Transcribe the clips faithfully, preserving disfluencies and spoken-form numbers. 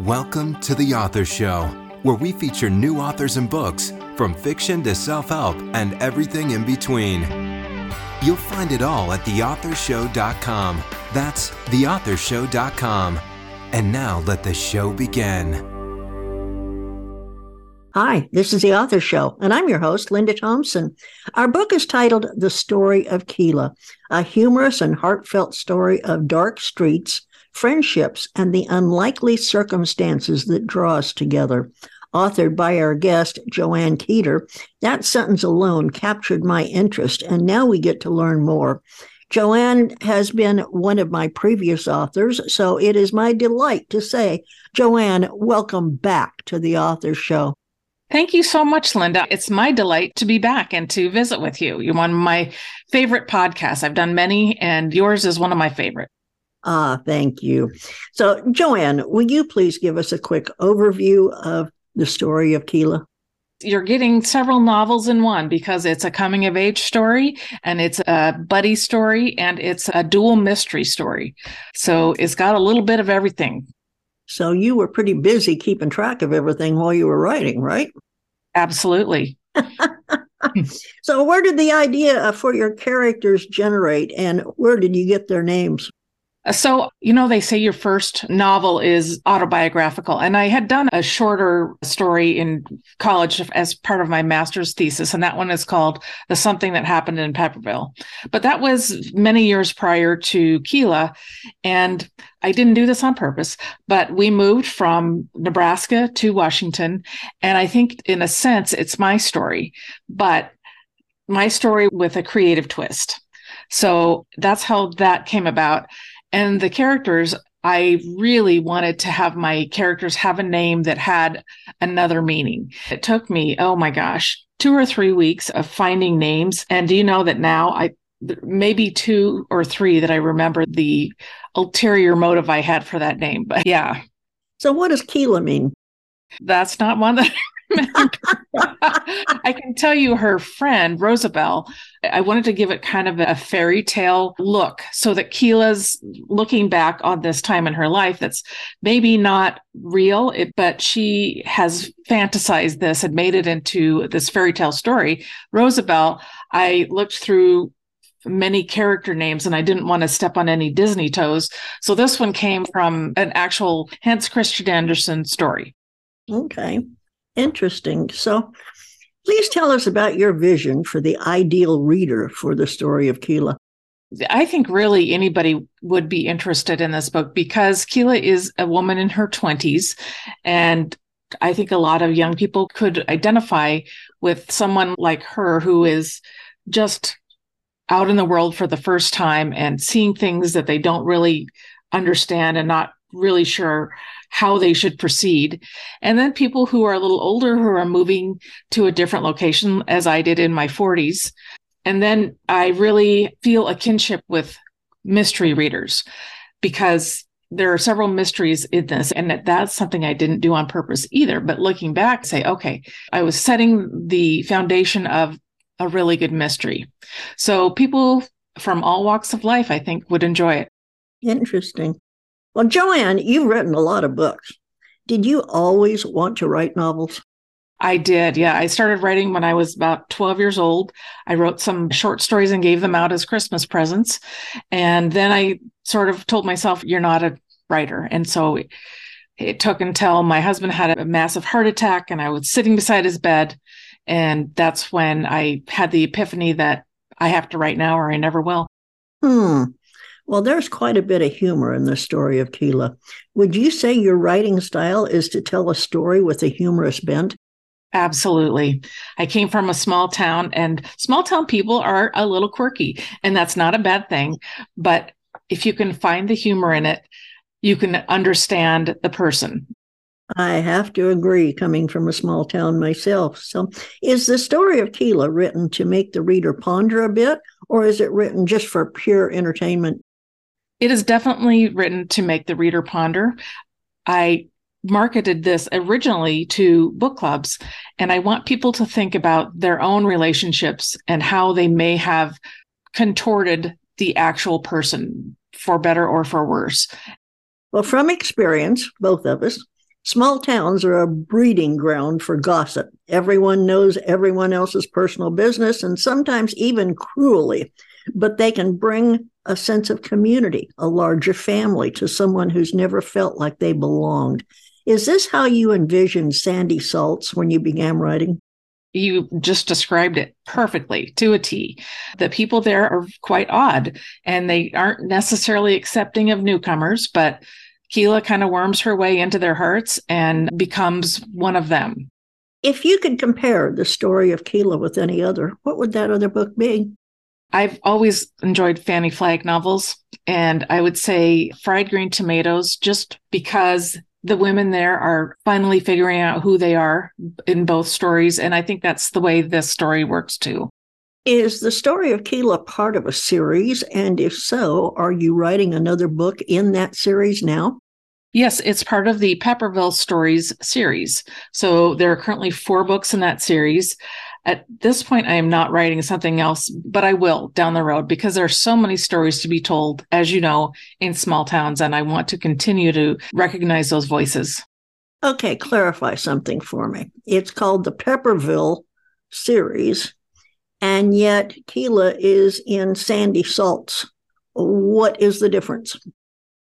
Welcome to The Author Show, where we feature new authors and books, from fiction to self-help and everything in between. You'll find it all at the author show dot com. That's the author show dot com. And now let the show begin. Hi, this is The Author Show, and I'm your host, Linda Thompson. Our book is titled The Story of Keilah, a humorous and heartfelt story of dark streets, friendships, and the unlikely circumstances that draw us together. Authored by our guest, Joann Keder, that sentence alone captured my interest, and now we get to learn more. Joann has been one of my previous authors, so it is my delight to say, Joann, welcome back to The Author Show. Thank you so much, Linda. It's my delight to be back and to visit with you. You're one of my favorite podcasts. I've done many, and yours is one of my favorites. Ah, thank you. So, Joann, will you please give us a quick overview of The Story of Keilah? You're getting several novels in one because it's a coming-of-age story, and it's a buddy story, and it's a dual mystery story. So it's got a little bit of everything. So you were pretty busy keeping track of everything while you were writing, right? Absolutely. So where did the idea for your characters generate, and where did you get their names? So, you know, they say your first novel is autobiographical, and I had done a shorter story in college as part of my master's thesis, and that one is called The Something That Happened in Pepperville. But that was many years prior to Keilah, and I didn't do this on purpose, but we moved from Nebraska to Washington, and I think in a sense it's my story, but my story with a creative twist. So that's how that came about. And the characters, I really wanted to have my characters have a name that had another meaning. It took me, oh my gosh, two or three weeks of finding names. And do you know that now I maybe two or three that I remember the ulterior motive I had for that name. But yeah. So what does Keilah mean? That's not one that I remember. I can tell you her friend, Rosabelle, I wanted to give it kind of a fairy tale look so that Keilah's looking back on this time in her life that's maybe not real, but she has fantasized this and made it into this fairy tale story. Rosabelle, I looked through many character names, and I didn't want to step on any Disney toes. So this one came from an actual Hans Christian Andersen story. Okay. Interesting. So please tell us about your vision for the ideal reader for The Story of Keilah. I think really anybody would be interested in this book because Keilah is a woman in her twenties, and I think a lot of young people could identify with someone like her who is just out in the world for the first time and seeing things that they don't really understand and not really sure how they should proceed. And then people who are a little older who are moving to a different location, as I did in my forties. And then I really feel a kinship with mystery readers because there are several mysteries in this. And that's something I didn't do on purpose either. But looking back, say, okay, I was setting the foundation of a really good mystery. So people from all walks of life, I think, would enjoy it. Interesting. Well, Joann, you've written a lot of books. Did you always want to write novels? I did, yeah. I started writing when I was about twelve years old. I wrote some short stories and gave them out as Christmas presents. And then I sort of told myself, you're not a writer. And so it, it took until my husband had a massive heart attack and I was sitting beside his bed. And that's when I had the epiphany that I have to write now or I never will. Hmm. Well, there's quite a bit of humor in The Story of Keilah. Would you say your writing style is to tell a story with a humorous bent? Absolutely. I came from a small town, and small town people are a little quirky, and that's not a bad thing. But if you can find the humor in it, you can understand the person. I have to agree, coming from a small town myself. So is The Story of Keilah written to make the reader ponder a bit, or is it written just for pure entertainment? It is definitely written to make the reader ponder. I marketed this originally to book clubs, and I want people to think about their own relationships and how they may have contorted the actual person, for better or for worse. Well, from experience, both of us, Small towns are a breeding ground for gossip. Everyone knows everyone else's personal business, and sometimes even cruelly, but they can bring a sense of community, a larger family, to someone who's never felt like they belonged. Is this how you envisioned Sandy Saltz when you began writing? You just described it perfectly, to a T. The people there are quite odd, and they aren't necessarily accepting of newcomers, but Keilah kind of worms her way into their hearts and becomes one of them. If you could compare the story of Keilah with any other, what would that other book be? I've always enjoyed Fanny Flagg novels, and I would say Fried Green Tomatoes, just because the women there are finally figuring out who they are in both stories, and I think that's the way this story works too. Is the story of Keilah part of a series? And if so, are you writing another book in that series now? Yes, it's part of the Pepperville Stories series. So there are currently four books in that series. At this point, I am not writing something else, but I will down the road, because there are so many stories to be told, as you know, in small towns, and I want to continue to recognize those voices. Okay, clarify something for me. It's called the Pepperville series, and yet Keilah is in Sandy Saltz. What is the difference?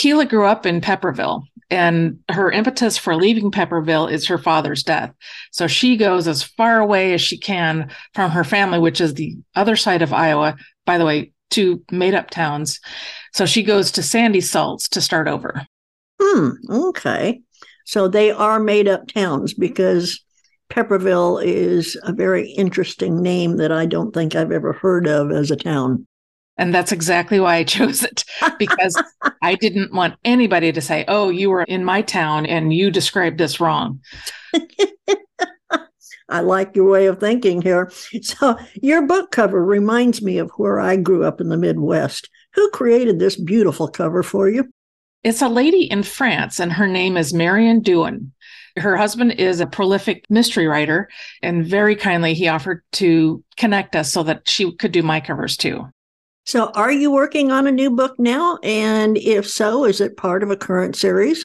Keilah grew up in Pepperville, and her impetus for leaving Pepperville is her father's death. So she goes as far away as she can from her family, which is the other side of Iowa, by the way, two made-up towns. So she goes to Sandy Saltz to start over. Hmm, okay. So they are made-up towns, because Pepperville is a very interesting name that I don't think I've ever heard of as a town. And that's exactly why I chose it, because I didn't want anybody to say, oh, you were in my town and you described this wrong. I like your way of thinking here. So your book cover reminds me of where I grew up in the Midwest. Who created this beautiful cover for you? It's a lady in France, and her name is Marion Dewin. Her husband is a prolific mystery writer, and very kindly, he offered to connect us so that she could do my covers too. So are you working on a new book now? And if so, is it part of a current series?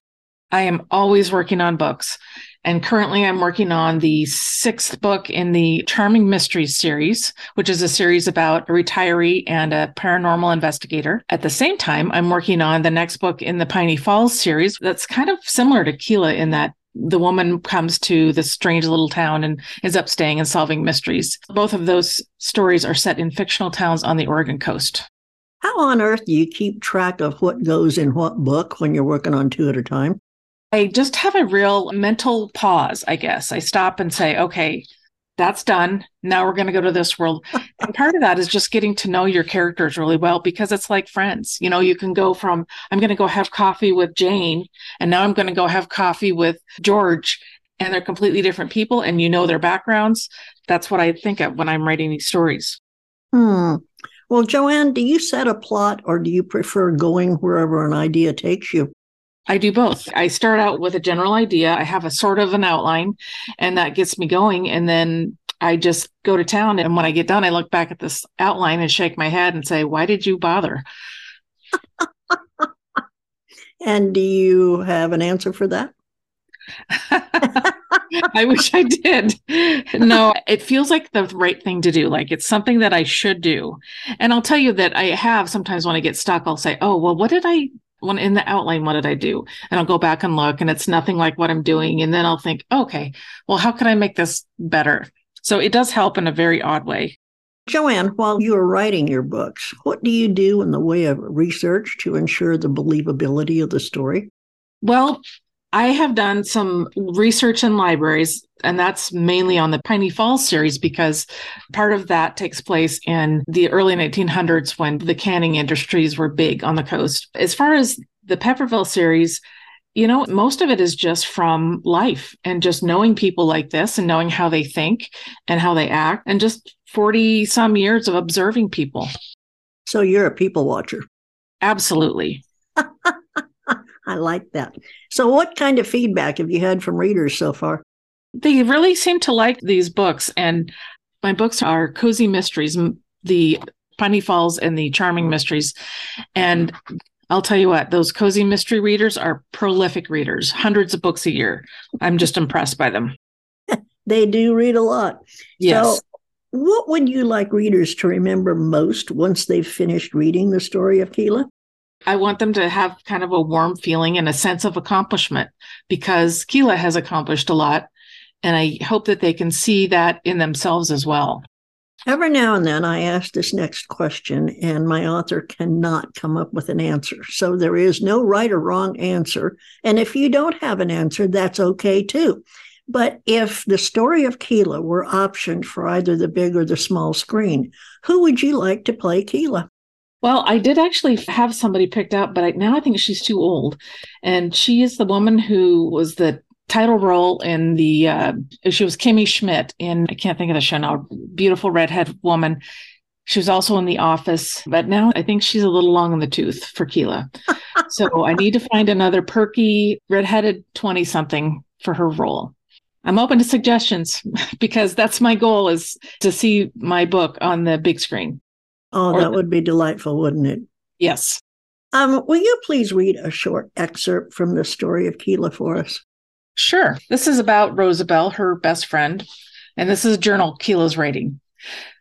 I am always working on books. And currently I'm working on the sixth book in the Charming Mysteries series, which is a series about a retiree and a paranormal investigator. At the same time, I'm working on the next book in the Piney Falls series that's kind of similar to Keilah, in that the woman comes to this strange little town and ends up staying and solving mysteries. Both of those stories are set in fictional towns on the Oregon coast. How on earth do you keep track of what goes in what book when you're working on two at a time? I just have a real mental pause, I guess. I stop and say, okay, that's done. Now we're going to go to this world. And part of that is just getting to know your characters really well, because it's like friends. You know, you can go from, I'm going to go have coffee with Jane, and now I'm going to go have coffee with George. And they're completely different people, and you know their backgrounds. That's what I think of when I'm writing these stories. Hmm. Well, Joann, do you set a plot, or do you prefer going wherever an idea takes you? I do both. I start out with a general idea. I have a sort of an outline, and that gets me going. And then I just go to town. And when I get done, I look back at this outline and shake my head and say, why did you bother? And do you have an answer for that? I wish I did. No, it feels like the right thing to do. Like it's something that I should do. And I'll tell you that I have sometimes when I get stuck, I'll say, oh, well, what did I When in the outline, what did I do? And I'll go back and look, and it's nothing like what I'm doing. And then I'll think, okay, well, how can I make this better? So it does help in a very odd way. Joann, while you are writing your books, what do you do in the way of research to ensure the believability of the story? Well, I have done some research in libraries, and that's mainly on the Piney Falls series, because part of that takes place in the early nineteen hundreds when the canning industries were big on the coast. As far as the Pepperville series, you know, most of it is just from life and just knowing people like this and knowing how they think and how they act, and just forty some years of observing people. So you're a people watcher. Absolutely. I like that. So what kind of feedback have you had from readers so far? They really seem to like these books. And my books are cozy mysteries, the Piney Falls and the Charming Mysteries. And I'll tell you what, those cozy mystery readers are prolific readers, hundreds of books a year. I'm just impressed by them. They do read a lot. Yes. So what would you like readers to remember most once they've finished reading The Story of Keilah? I want them to have kind of a warm feeling and a sense of accomplishment, because Keilah has accomplished a lot. And I hope that they can see that in themselves as well. Every now and then I ask this next question, and my author cannot come up with an answer. So there is no right or wrong answer. And if you don't have an answer, that's okay too. But if The Story of Keilah were optioned for either the big or the small screen, who would you like to play Keilah? Well, I did actually have somebody picked out, but I, now I think she's too old. And she is the woman who was the title role in the, uh, she was Kimmy Schmidt in, I can't think of the show now, beautiful redhead woman. She was also in The Office, but now I think she's a little long in the tooth for Keilah. So I need to find another perky, redheaded twenty-something for her role. I'm open to suggestions, because that's my goal, is to see my book on the big screen. Oh, or that the- would be delightful, wouldn't it? Yes. Um, will you please read a short excerpt from The Story of Keilah for us? Sure. This is about Rosabelle, her best friend, and this is Journal Keilah's Writing.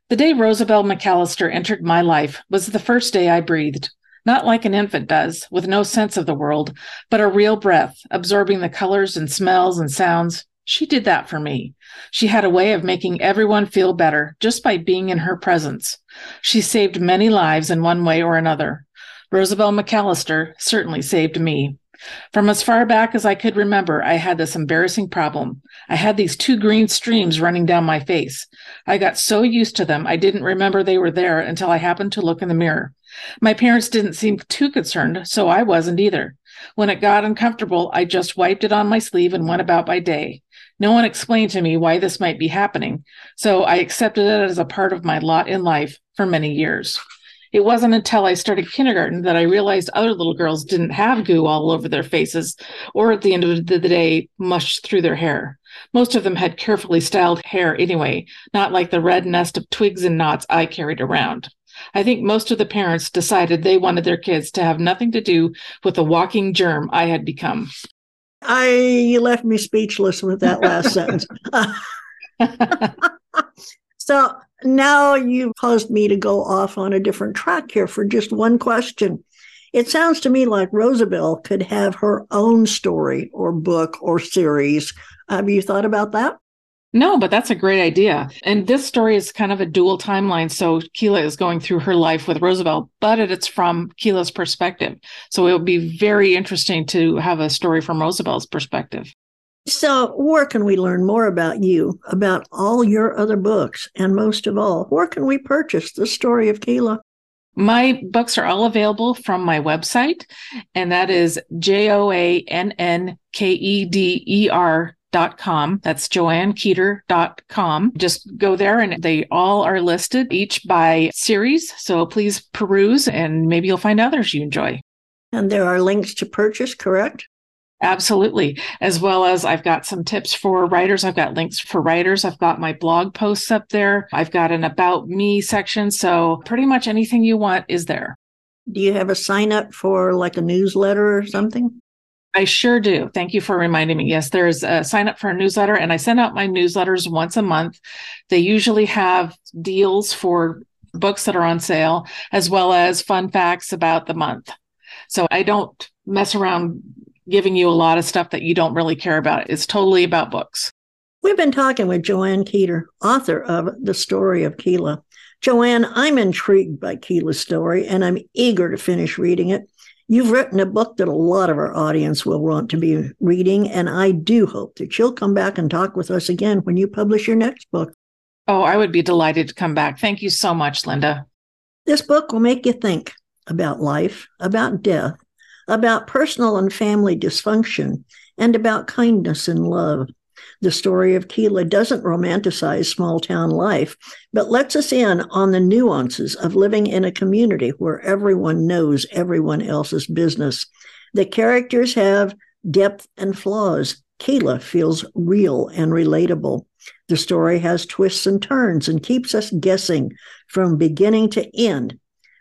The day Rosabelle McAllister entered my life was the first day I breathed, not like an infant does, with no sense of the world, but a real breath, absorbing the colors and smells and sounds. She did that for me. She had a way of making everyone feel better just by being in her presence. She saved many lives in one way or another. Rosabelle McAllister certainly saved me. From as far back as I could remember, I had this embarrassing problem. I had these two green streams running down my face. I got so used to them, I didn't remember they were there until I happened to look in the mirror. My parents didn't seem too concerned, so I wasn't either. When it got uncomfortable, I just wiped it on my sleeve and went about my day. No one explained to me why this might be happening, so I accepted it as a part of my lot in life for many years. It wasn't until I started kindergarten that I realized other little girls didn't have goo all over their faces, or at the end of the day, mush through their hair. Most of them had carefully styled hair anyway, not like the red nest of twigs and knots I carried around. I think most of the parents decided they wanted their kids to have nothing to do with the walking germ I had become. I, you left me speechless with that last sentence. So now you've caused me to go off on a different track here for just one question. It sounds to me like Rosabelle could have her own story or book or series. Have you thought about that? No, but that's a great idea. And this story is kind of a dual timeline. So Keilah is going through her life with Rosabelle, but it's from Keilah's perspective. So it would be very interesting to have a story from Rosabelle's perspective. So where can we learn more about you, about all your other books? And most of all, where can we purchase The Story of Keilah? My books are all available from my website, and that is J O A N N K E D E R. Dot com. That's Joann Keder dot com. Just go there and they all are listed, each by series. So please peruse and maybe you'll find others you enjoy. And there are links to purchase, correct? Absolutely. As well as I've got some tips for writers. I've got links for writers. I've got my blog posts up there. I've got an about me section. So pretty much anything you want is there. Do you have a sign up for like a newsletter or something? I sure do. Thank you for reminding me. Yes, there's a sign up for a newsletter, and I send out my newsletters once a month. They usually have deals for books that are on sale, as well as fun facts about the month. So I don't mess around giving you a lot of stuff that you don't really care about. It's totally about books. We've been talking with Joann Keder, author of The Story of Keilah. Joann, I'm intrigued by Keilah's story, and I'm eager to finish reading it. You've written a book that a lot of our audience will want to be reading, and I do hope that you'll come back and talk with us again when you publish your next book. Oh, I would be delighted to come back. Thank you so much, Linda. This book will make you think about life, about death, about personal and family dysfunction, and about kindness and love. The Story of Keilah doesn't romanticize small-town life, but lets us in on the nuances of living in a community where everyone knows everyone else's business. The characters have depth and flaws. Keilah feels real and relatable. The story has twists and turns and keeps us guessing from beginning to end.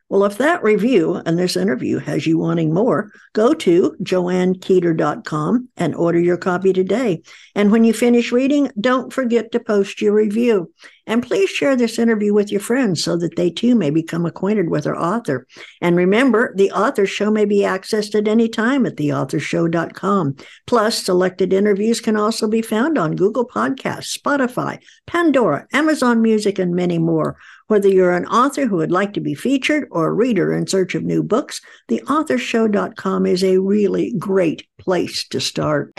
Well, if that review and this interview has you wanting more, go to joann keder dot com and order your copy today. And when you finish reading, don't forget to post your review. And please share this interview with your friends so that they too may become acquainted with our author. And remember, the Author's Show may be accessed at any time at the author show dot com. Plus, selected interviews can also be found on Google Podcasts, Spotify, Pandora, Amazon Music, and many more. Whether you're an author who would like to be featured or a reader in search of new books, the author show dot com is a really great place to start.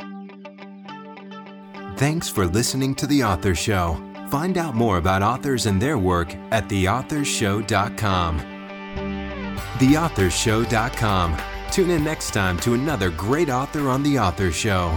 Thanks for listening to The Author Show. Find out more about authors and their work at the author show dot com. the author show dot com. Tune in next time to another great author on The Author Show.